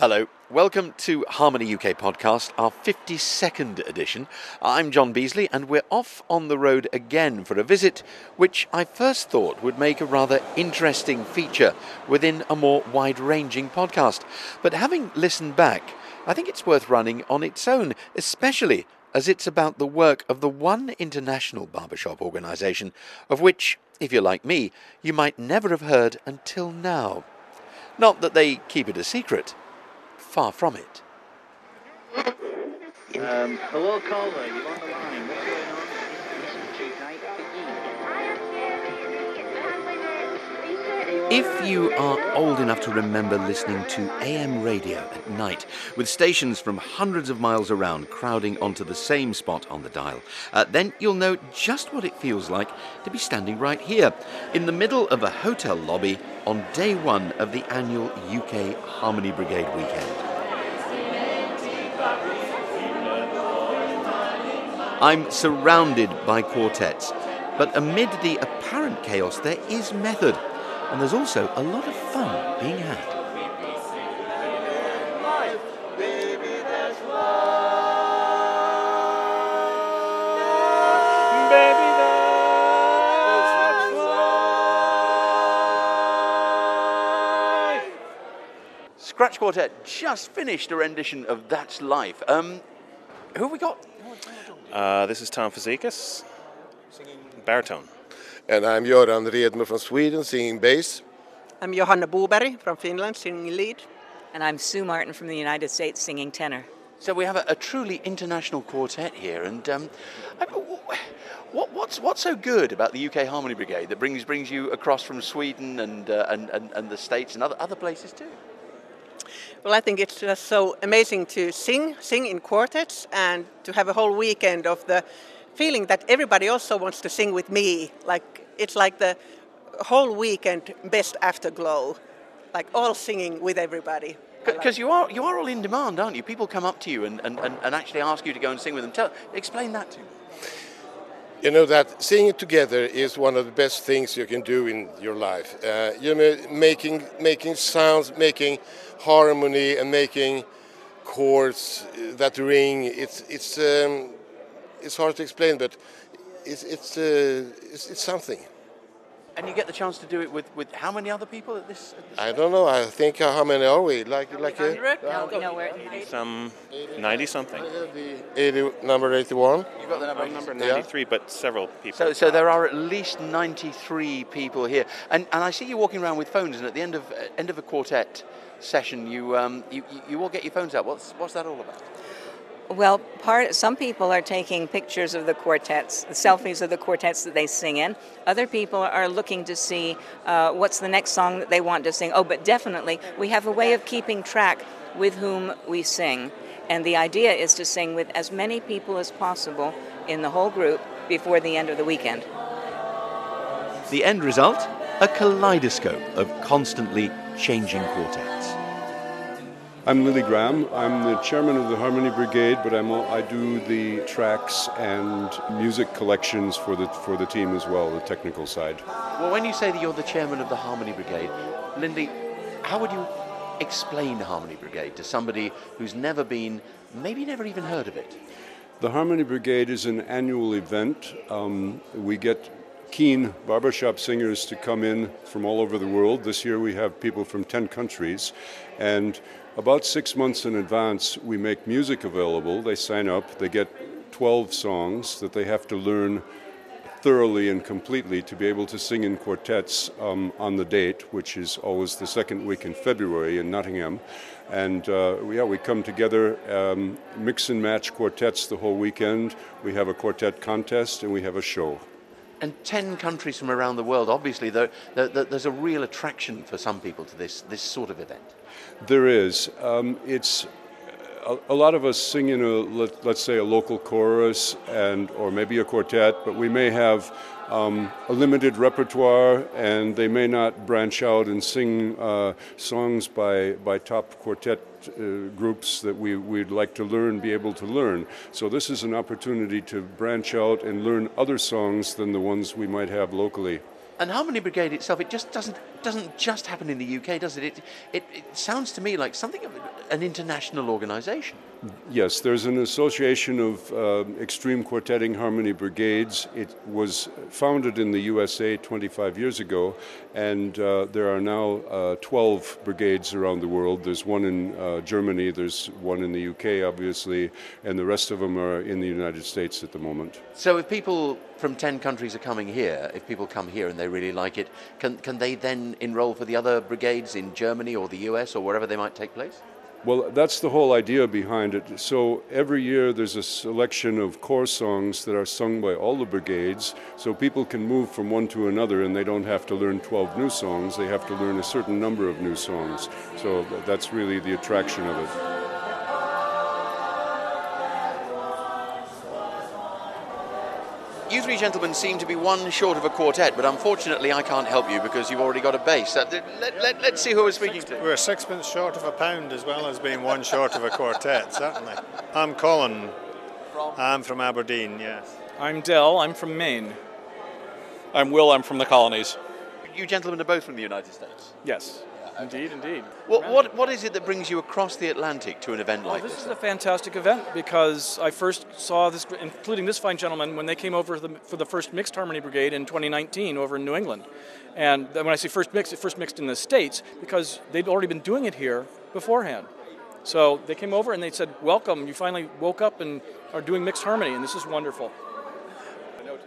Hello, welcome to Harmony UK Podcast, our 52nd edition. I'm John Beasley and we're off on the road again for a visit which I first thought would make a rather interesting feature within a more wide-ranging podcast. But having listened back, I think it's worth running on its own, especially as it's about the work of the one international barbershop organisation of which, if you're like me, you might never have heard until now. Not that they keep it a secret. Far from it. Hello, caller. You're on the line. What's going on? If you are old enough to remember listening to AM radio at night, with stations from hundreds of miles around crowding onto the same spot on the dial, then you'll know just what it feels like to be standing right here, in the middle of a hotel lobby on day one of the annual UK Harmony Brigade weekend. I'm surrounded by quartets, but amid the apparent chaos there is method. And there's also a lot of fun being had. Scratch Quartet just finished a rendition of That's Life. Who have we got? This is Tom Fazekas, singing baritone. And I'm Joran Riedme from Sweden, singing bass. I'm Johanna Bullberry from Finland, singing lead. And I'm Sue Martin from the United States, singing tenor. So we have a truly international quartet here. And what's so good about the UK Harmony Brigade that brings you across from Sweden and the States and other places too? Well, I think it's just so amazing to sing in quartets and to have a whole weekend of the feeling that everybody also wants to sing with me. Like, it's like the whole weekend best afterglow, like all singing with everybody. Because you are all in demand, aren't you? People come up to you and actually ask you to go and sing with them. Explain that to me. You know that singing together is one of the best things you can do in your life. You know, making sounds, making harmony, and making chords that ring. It's hard to explain, but it's something. And you get the chance to do it with how many other people at this I don't know. I think how many are we? Like 100? No, we're at 90. Some 90 something. I have the 80, number 81. You've got the number 93, yeah. But several people. So there are at least 93 people here, and I see you walking around with phones. And at the end of a quartet session, you all get your phones out. What's that all about? Well, some people are taking pictures of the quartets, selfies of the quartets that they sing in. Other people are looking to see what's the next song that they want to sing. Oh, but definitely, we have a way of keeping track with whom we sing. And the idea is to sing with as many people as possible in the whole group before the end of the weekend. The end result? A kaleidoscope of constantly changing quartets. I'm Lindy Graham. I'm the chairman of the Harmony Brigade, but I do the tracks and music collections for the team as well, the technical side. Well, when you say that you're the chairman of the Harmony Brigade, Lindy, how would you explain the Harmony Brigade to somebody who's never been, maybe never even heard of it? The Harmony Brigade is an annual event. We get keen barbershop singers to come in from all over the world. This year we have people from 10 countries, and about 6 months in advance, we make music available. They sign up. They get 12 songs that they have to learn thoroughly and completely to be able to sing in quartets on the date, which is always the second week in February in Nottingham. And we come together, mix and match quartets the whole weekend. We have a quartet contest and we have a show. And 10 countries from around the world, obviously, there's a real attraction for some people to this sort of event. There is. It's a lot of us sing in a local chorus or maybe a quartet, but we may have a limited repertoire, and they may not branch out and sing songs by top quartet groups that we'd like to be able to learn. So this is an opportunity to branch out and learn other songs than the ones we might have locally. And Harmony Brigade itself, it just doesn't just happen in the UK, does it? It sounds to me like something of an international organisation. Yes, there's an association of extreme quartetting harmony brigades. It was founded in the USA 25 years ago, and there are now 12 brigades around the world. There's one in Germany, there's one in the UK, obviously, and the rest of them are in the United States at the moment. So if people from 10 countries are coming here, if people come here and they really like it, can they then enroll for the other brigades in Germany or the US or wherever they might take place? Well, that's the whole idea behind it. So every year there's a selection of core songs that are sung by all the brigades, so people can move from one to another and they don't have to learn 12 new songs, they have to learn a certain number of new songs. So that's really the attraction of it. You three gentlemen seem to be one short of a quartet, but unfortunately I can't help you because you've already got a bass. Let's see who we're speaking to. We're sixpence short of a pound as well as being one short of a quartet, certainly. I'm Colin. I'm from Aberdeen, yes. I'm Dell. I'm from Maine. I'm Will. I'm from the colonies. You gentlemen are both from the United States? Yes. Indeed, indeed. Well, what is it that brings you across the Atlantic to an event like this? This is a fantastic event because I first saw this, including this fine gentleman, when they came over for the first Mixed Harmony Brigade in 2019 over in New England. And when I say first mixed in the States because they'd already been doing it here beforehand. So they came over and they said, welcome, you finally woke up and are doing Mixed Harmony, and this is wonderful.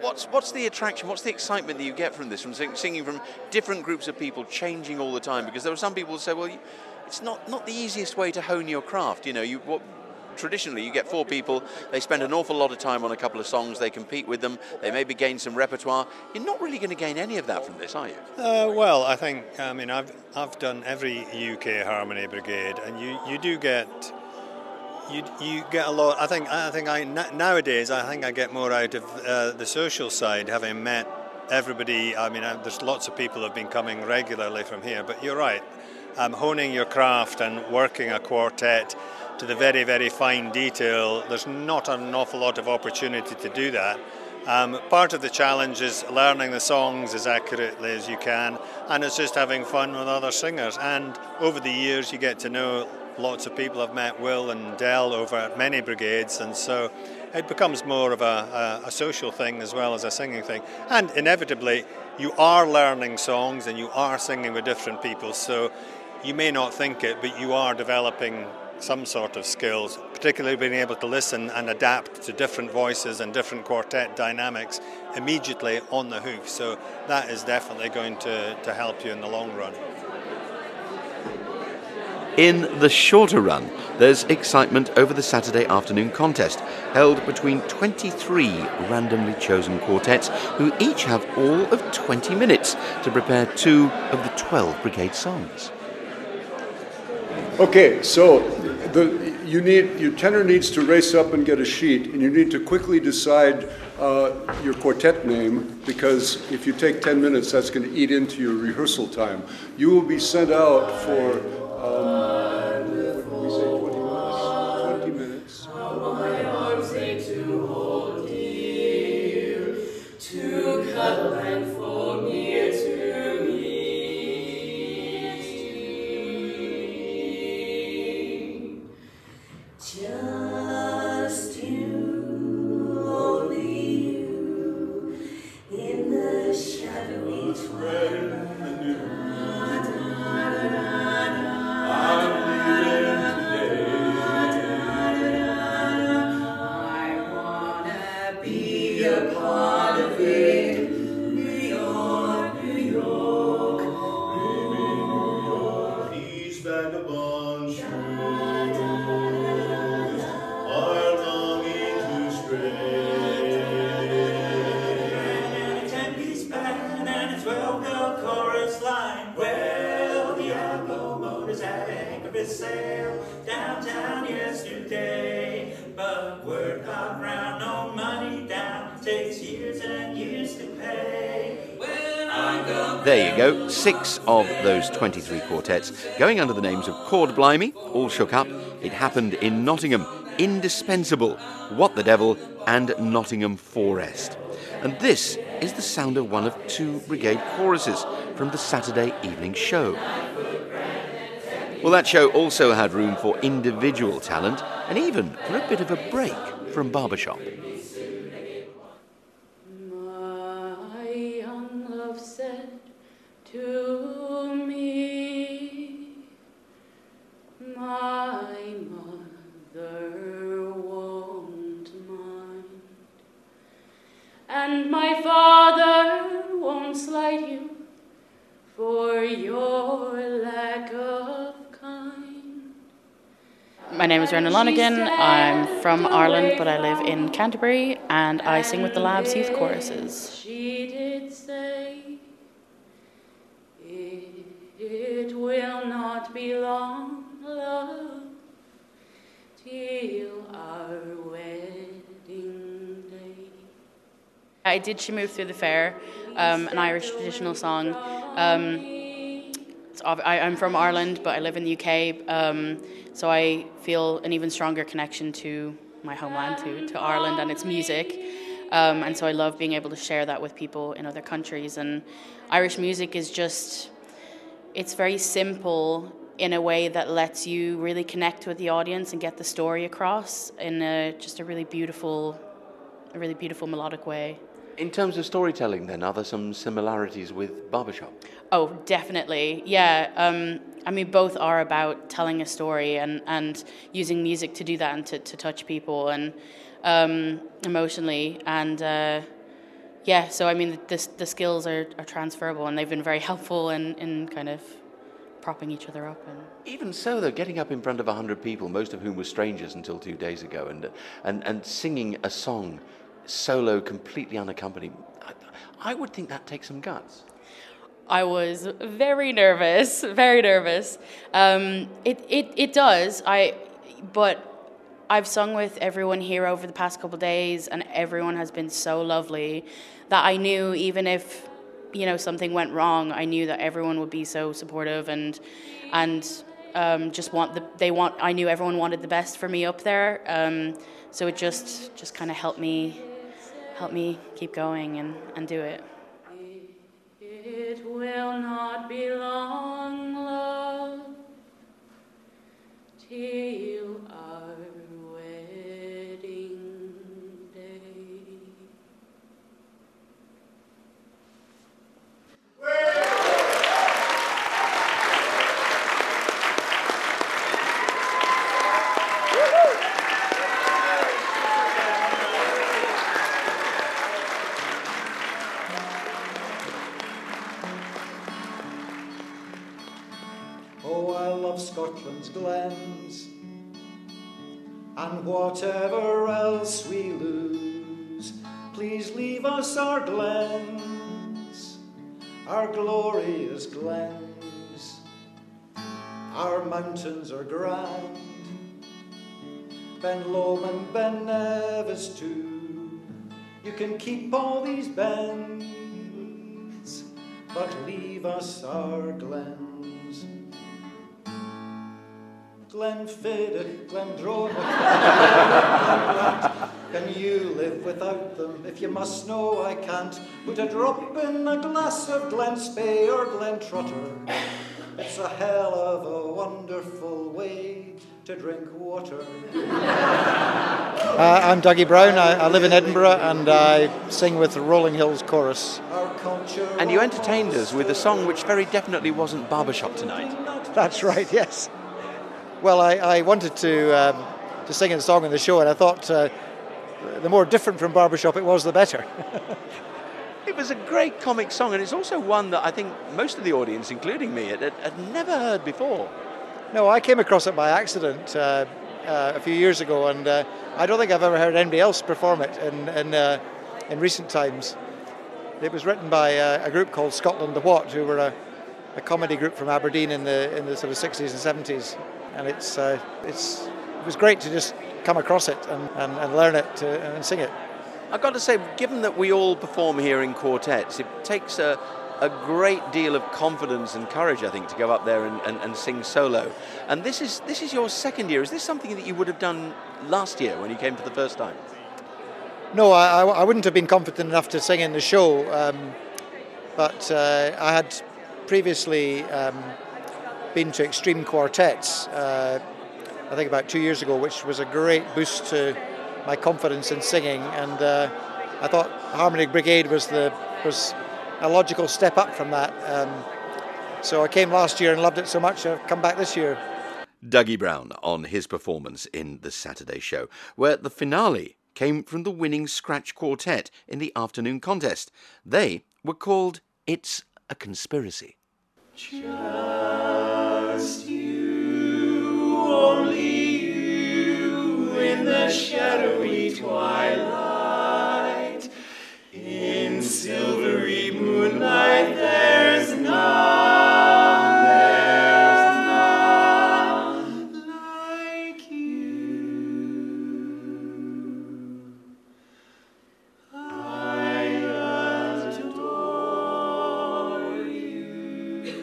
What's the attraction, what's the excitement that you get from this, from singing from different groups of people, changing all the time? Because there are some people who say, well, it's not the easiest way to hone your craft. You know, traditionally you get four people, they spend an awful lot of time on a couple of songs, they compete with them, they maybe gain some repertoire. You're not really going to gain any of that from this, are you? Well, I think, I mean, I've done every UK Harmony Brigade, and you do get... You get a lot. I think nowadays I get more out of the social side, having met everybody. I mean, there's lots of people who've been coming regularly from here. But you're right, honing your craft and working a quartet to the very, very fine detail. There's not an awful lot of opportunity to do that. Part of the challenge is learning the songs as accurately as you can, and it's just having fun with other singers. And over the years, you get to know. Lots of people have met Will and Dell over at many brigades, and so it becomes more of a social thing as well as a singing thing. And inevitably, you are learning songs and you are singing with different people, so you may not think it, but you are developing some sort of skills, particularly being able to listen and adapt to different voices and different quartet dynamics immediately on the hoof. So that is definitely going to help you in the long run. In the shorter run, there's excitement over the Saturday afternoon contest, held between 23 randomly chosen quartets who each have all of 20 minutes to prepare two of the 12 brigade songs. Okay, so your tenor needs to race up and get a sheet, and you need to quickly decide your quartet name, because if you take 10 minutes, that's going to eat into your rehearsal time. You will be sent out for... we say 20 minutes. How my arms they to hold dear, to cuddle and fold near to me. Just you, only you, in the shadowy twilight. There you go, 6 of those 23 quartets going under the names of Cord Blimey, All Shook Up, It Happened in Nottingham, Indispensable, What the Devil, and Nottingham Forest. And this is the sound of one of two brigade choruses from the Saturday evening show. Well, that show also had room for individual talent and even for a bit of a break from barbershop. To me, my mother won't mind, and my father won't slight you for your lack of kind. My name is Rowena Lonigan. I'm from Ireland, but I live in Canterbury, and I sing with the Labs youth choruses. She did say, it will not be long, love, till our wedding day. I did She Moved Through the Fair, an Irish traditional song. I'm from Ireland, but I live in the UK, so I feel an even stronger connection to my homeland, to Ireland and its music. And so I love being able to share that with people in other countries. And Irish music is just, it's very simple in a way that lets you really connect with the audience and get the story across in a really beautiful melodic way. In terms of storytelling then, are there some similarities with barbershop? Oh, definitely, yeah. I mean, both are about telling a story and using music to do that and to touch people and emotionally, and yeah, so I mean, the skills are transferable, and they've been very helpful in kind of propping each other up. And even so, though, getting up in front of 100 people, most of whom were strangers until 2 days ago, and singing a song solo, completely unaccompanied, I would think that takes some guts. I was very nervous. It does. But I've sung with everyone here over the past couple of days, and everyone has been so lovely that I knew, even if, you know, something went wrong, I knew that everyone would be so supportive and just I knew everyone wanted the best for me up there. So it just kind of helped me keep going and do it. It will not be long, love, till our wedding day. Scotland's glens, and whatever else we lose, please leave us our glens, our glorious glens. Our mountains are grand, Ben Lomond and Ben Nevis too. You can keep all these bends, but leave us our glens. Glenfiddich, Glendronach, Glenblatt, can you live without them? If you must know, I can't. Put a drop in a glass of Glenspey or Glentrotter. It's a hell of a wonderful way to drink water. I'm Dougie Brown. I live in Edinburgh, and I sing with the Rolling Hills Chorus. And you entertained us with a song which very definitely wasn't barbershop tonight. That's right, yes. Well, I wanted to sing a song in the show, and I thought the more different from barbershop it was, the better. It was a great comic song, and it's also one that I think most of the audience, including me, had never heard before. No, I came across it by accident a few years ago, and I don't think I've ever heard anybody else perform it in recent times. It was written by a group called Scotland the Watch, who were a comedy group from Aberdeen in the sort of 60s and 70s. And it was great to just come across it and learn it and sing it. I've got to say, given that we all perform here in quartets, it takes a great deal of confidence and courage, I think, to go up there and sing solo. And this is your second year. Is this something that you would have done last year when you came for the first time? No, I wouldn't have been confident enough to sing in the show, but I had previously been to Extreme Quartets, I think about 2 years ago, which was a great boost to my confidence in singing. And I thought Harmony Brigade was a logical step up from that. So I came last year and loved it so much, I've come back this year. Dougie Brown on his performance in the Saturday show, where the finale came from the winning Scratch Quartet in the afternoon contest. They were called It's a Conspiracy. Just you, only you, in the shadowy twilight, in silvery moonlight, there's none, there's none like you. I adore you.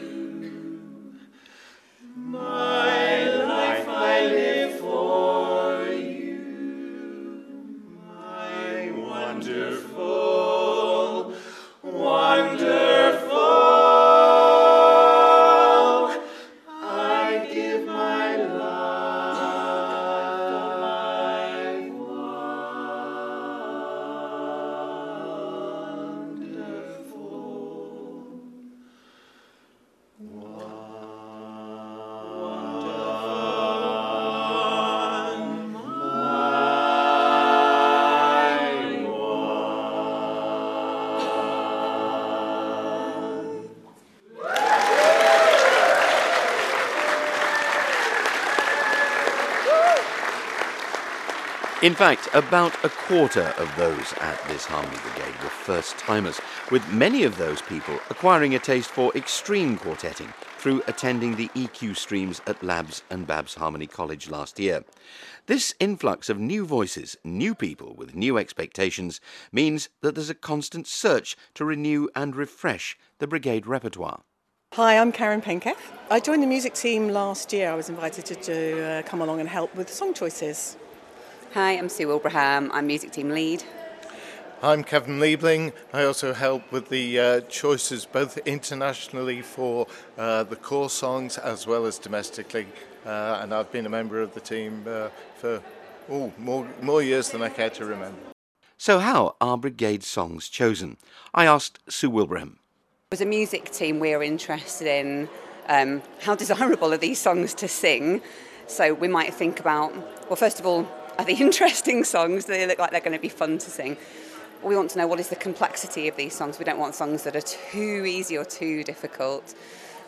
My life I live for you, my wonderful, I give my life, wonderful. In fact, about a quarter of those at this Harmony Brigade were first-timers, with many of those people acquiring a taste for extreme quartetting through attending the EQ streams at Labs and Babs Harmony College last year. This influx of new voices, new people with new expectations, means that there's a constant search to renew and refresh the brigade repertoire. Hi, I'm Karen Penkeff. I joined the music team last year. I was invited to come along and help with song choices. Hi, I'm Sue Wilbraham. I'm music team lead. I'm Kevin Liebling. I also help with the choices both internationally for the core songs as well as domestically. And I've been a member of the team for more years than I care to remember. So how are brigade songs chosen? I asked Sue Wilbraham. As a music team, we're interested in how desirable are these songs to sing. So we might think about, well, first of all, are they interesting songs? Do they look like they're going to be fun to sing? We want to know what is the complexity of these songs. We don't want songs that are too easy or too difficult.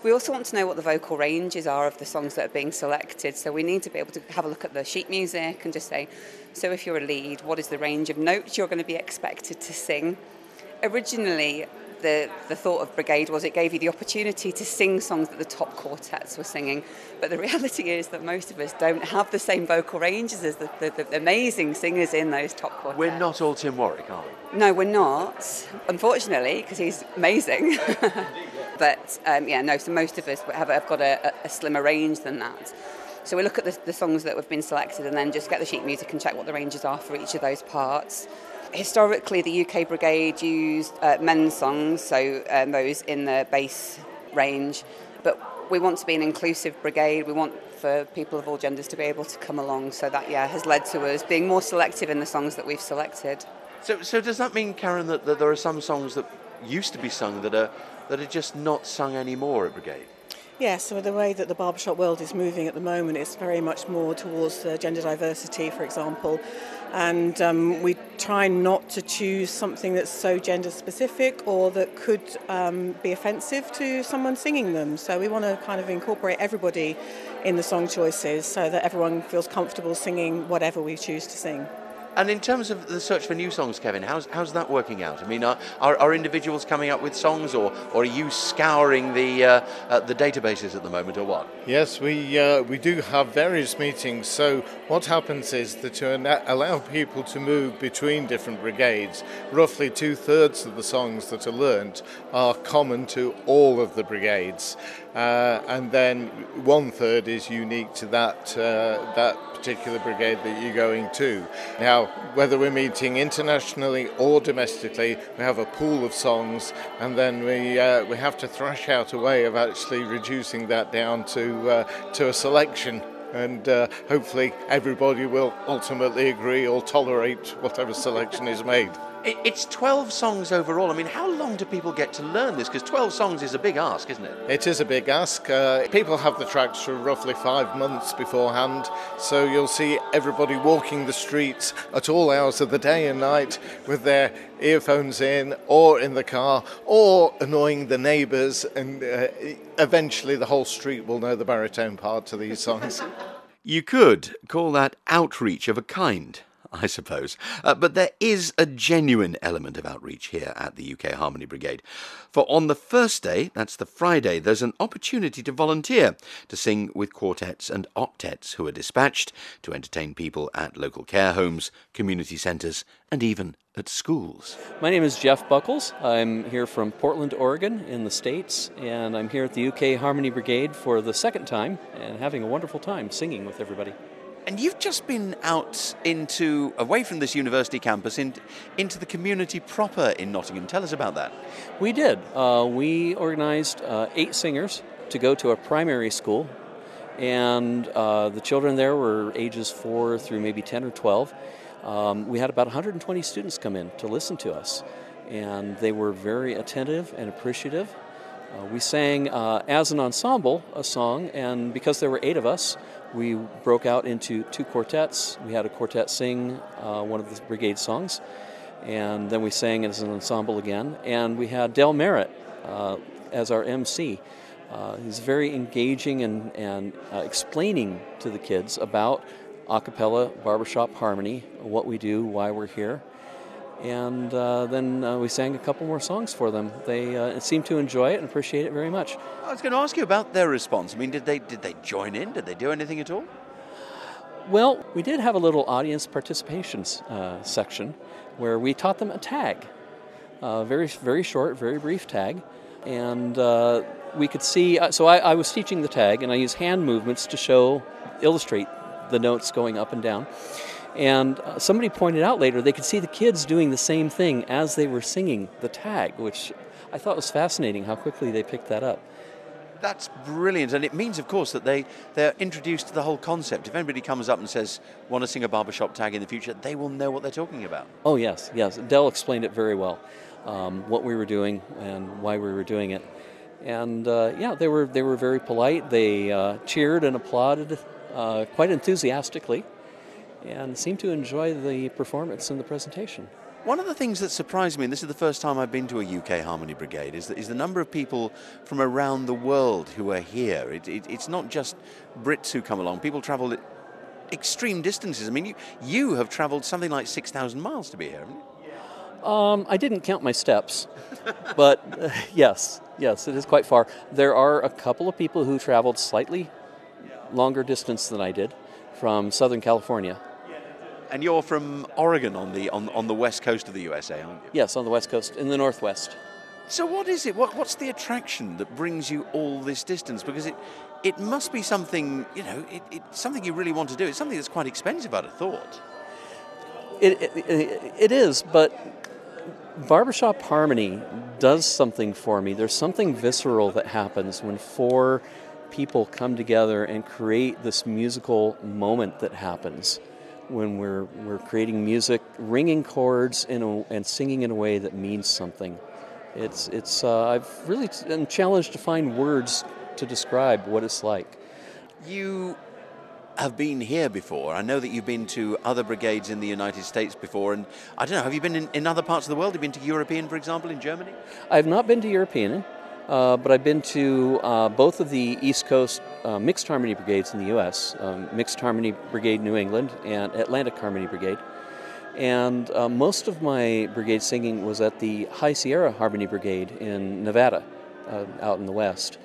We also want to know what the vocal ranges are of the songs that are being selected. So we need to be able to have a look at the sheet music and just say, so if you're a lead, what is the range of notes you're going to be expected to sing? Originally, the thought of Brigade was it gave you the opportunity to sing songs that the top quartets were singing, but the reality is that most of us don't have the same vocal ranges as the amazing singers in those top quartets. We're not all Tim Warwick, are we? No, we're not, unfortunately, because he's amazing. But so most of us have got a slimmer range than that. So we look at the songs that have been selected and then just get the sheet music and check what the ranges are for each of those parts. Historically, the UK Brigade used men's songs, so those in the bass range. But we want to be an inclusive brigade. We want for people of all genders to be able to come along. So that, has led to us being more selective in the songs that we've selected. So does that mean, Karen, that there are some songs that used to be sung that are just not sung anymore at brigade? Yes, so the way that the barbershop world is moving at the moment, it's very much more towards gender diversity, for example. And we try not to choose something that's so gender specific or that could be offensive to someone singing them. So we want to kind of incorporate everybody in the song choices so that everyone feels comfortable singing whatever we choose to sing. And in terms of the search for new songs, Kevin, how's that working out? I mean, are individuals coming up with songs, or are you scouring the databases at the moment, or what? Yes, we do have various meetings. So what happens is that to allow people to move between different brigades, roughly 2/3 of the songs that are learnt are common to all of the brigades. and then one third is unique to that particular brigade that you're going to. Now, whether we're meeting internationally or domestically, we have a pool of songs, and then we have to thrash out a way of actually reducing that down to a selection. And hopefully everybody will ultimately agree or tolerate whatever selection is made. It's 12 songs overall. I mean, how long do people get to learn this? Because 12 songs is a big ask, isn't it? It is a big ask. People have the tracks for roughly 5 months beforehand, so you'll see everybody walking the streets at all hours of the day and night with their earphones in, or in the car, or annoying the neighbours, and eventually the whole street will know the baritone part to these songs. You could call that outreach of a kind, I suppose. But there is a genuine element of outreach here at the UK Harmony Brigade. For on the first day, that's the Friday, there's an opportunity to volunteer to sing with quartets and octets who are dispatched to entertain people at local care homes, community centres and even at schools. My name is Jeff Buckles. I'm here from Portland, Oregon in the States, and I'm here at the UK Harmony Brigade for the second time and having a wonderful time singing with everybody. And you've just been out away from this university campus, into the community proper in Nottingham. Tell us about that. We did. We organised 8 singers to go to a primary school, and the children there were ages 4 through maybe 10 or 12. We had about 120 students come in to listen to us, and they were very attentive and appreciative. We sang as an ensemble a song, and because there were 8 of us, we broke out into 2 quartets. We had a quartet sing one of the brigade songs, and then we sang as an ensemble again. And we had Del Merritt as our MC. He's very engaging and explaining to the kids about a cappella barbershop harmony, what we do, why we're here. And then we sang a couple more songs for them. They seemed to enjoy it and appreciate it very much. I was going to ask you about their response. I mean, did they join in? Did they do anything at all? Well, we did have a little audience participation section where we taught them a tag, very, very short, very brief tag. And we could see, so I was teaching the tag, and I used hand movements to illustrate the notes going up and down. And somebody pointed out later they could see the kids doing the same thing as they were singing the tag, which I thought was fascinating how quickly they picked that up. That's brilliant, and it means, of course, that they're introduced to the whole concept. If anybody comes up and says, want to sing a barbershop tag in the future, they will know what they're talking about. Oh, yes. Dell explained it very well, what we were doing and why we were doing it. And, they were very polite. They cheered and applauded quite enthusiastically, and seem to enjoy the performance and the presentation. One of the things that surprised me, and this is the first time I've been to a UK Harmony Brigade, is the number of people from around the world who are here. It's not just Brits who come along. People travel extreme distances. I mean, you have travelled something like 6,000 miles to be here, haven't you? I didn't count my steps, but yes, it is quite far. There are a couple of people who travelled slightly longer distance than I did from Southern California. And you're from Oregon on the west coast of the USA, aren't you? Yes, on the west coast, in the northwest. So what is it? What's the attraction that brings you all this distance? Because it must be something, it's something you really want to do. It's something that's quite expensive, I'd have thought. It is, but barbershop harmony does something for me. There's something visceral that happens when 4 people come together and create this musical moment that happens when we're creating music, ringing chords and singing in a way that means something. I've really been challenged to find words to describe what it's like. You have been here before. I know that you've been to other brigades in the United States before, and I don't know, have you been in other parts of the world? Have you been to European, for example, in Germany? I've not been to European. But I've been to both of the East Coast Mixed Harmony Brigades in the U.S., Mixed Harmony Brigade New England and Atlantic Harmony Brigade. And most of my brigade singing was at the High Sierra Harmony Brigade in Nevada, out in the west.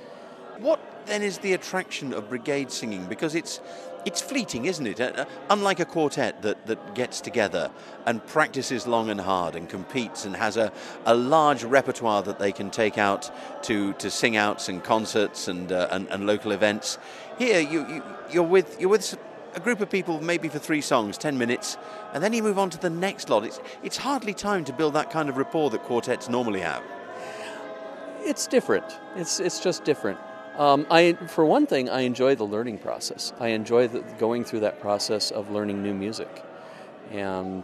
What then is the attraction of brigade singing, because it's fleeting, isn't it? Unlike a quartet that gets together and practices long and hard and competes and has a large repertoire that they can take out to sing-outs and concerts and local events. Here you're with a group of people, maybe for 3 songs, 10 minutes, and then you move on to the next lot. It's hardly time to build that kind of rapport that quartets normally have. It's different. It's just different. For one thing, I enjoy the learning process. I enjoy going through that process of learning new music, and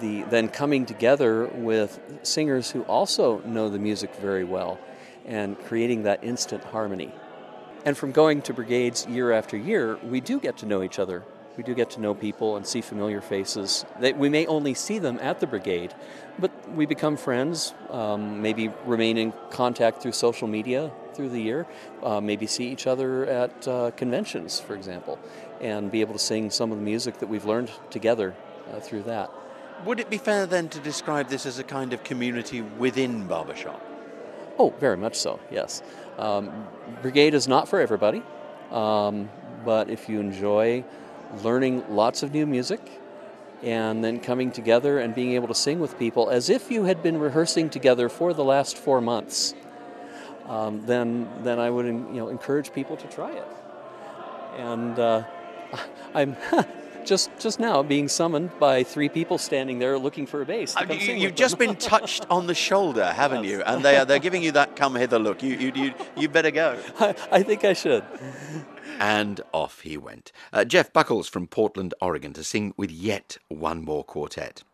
then coming together with singers who also know the music very well, and creating that instant harmony. And from going to brigades year after year, we do get to know each other. We do get to know people and see familiar faces. We may only see them at the brigade, but we become friends, maybe remain in contact through social media through the year, maybe see each other at conventions, for example, and be able to sing some of the music that we've learned together through that. Would it be fair then to describe this as a kind of community within barbershop? Oh, very much so, yes. Brigade is not for everybody, but if you enjoy learning lots of new music and then coming together and being able to sing with people as if you had been rehearsing together for the last 4 months, then I would encourage people to try it. And I'm just now being summoned by 3 people standing there looking for a bass. You've just been touched on the shoulder, haven't you? And they're giving you that come hither look. You better go. I think I should. And off he went. Jeff Buckles from Portland, Oregon, to sing with yet one more quartet.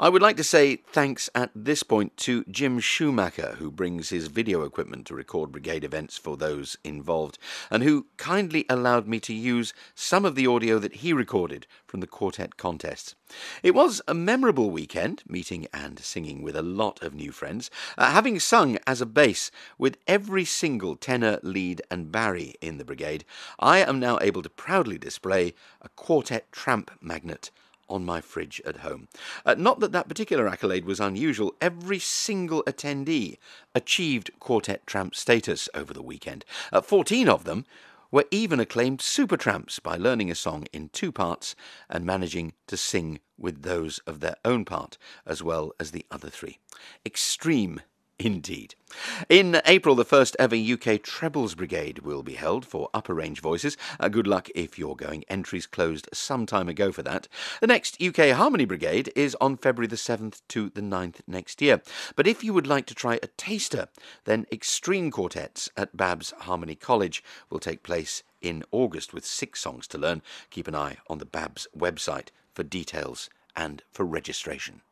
I would like to say thanks at this point to Jim Schumacher, who brings his video equipment to record brigade events for those involved, and who kindly allowed me to use some of the audio that he recorded from the quartet contest. It was a memorable weekend, meeting and singing with a lot of new friends, having sung as a bass with every single tenor, lead and barry in the brigade. I am now able to proudly display a quartet tramp magnet on my fridge at home. Not that particular accolade was unusual. Every single attendee achieved quartet tramp status over the weekend. 14 of them were even acclaimed super tramps by learning a song in 2 parts and managing to sing with those of their own part as well as the other 3. Extreme indeed. In April, the first ever UK Trebles Brigade will be held for upper range voices. Good luck if you're going. Entries closed some time ago for that. The next UK Harmony Brigade is on February the 7th to the 9th next year. But if you would like to try a taster, then Extreme Quartets at Babs Harmony College will take place in August with 6 songs to learn. Keep an eye on the Babs website for details and for registration.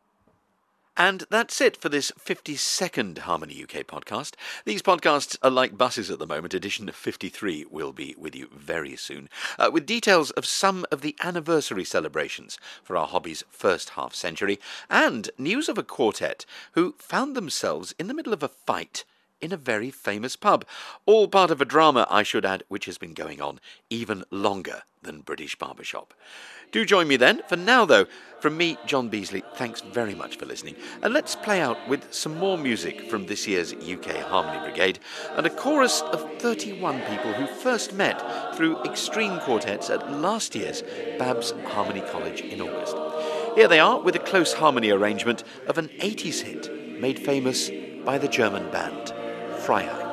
And that's it for this 52nd Harmony UK podcast. These podcasts are like buses at the moment. Edition 53 will be with you very soon, with details of some of the anniversary celebrations for our hobby's first half-century, and news of a quartet who found themselves in the middle of a fight in a very famous pub. All part of a drama, I should add, which has been going on even longer than British Barbershop. Do join me then. For now, though, from me, John Beasley, thanks very much for listening. And let's play out with some more music from this year's UK Harmony Brigade and a chorus of 31 people who first met through Extreme Quartets at last year's Babs Harmony College in August. Here they are with a close harmony arrangement of an 80s hit made famous by the German band Fryer.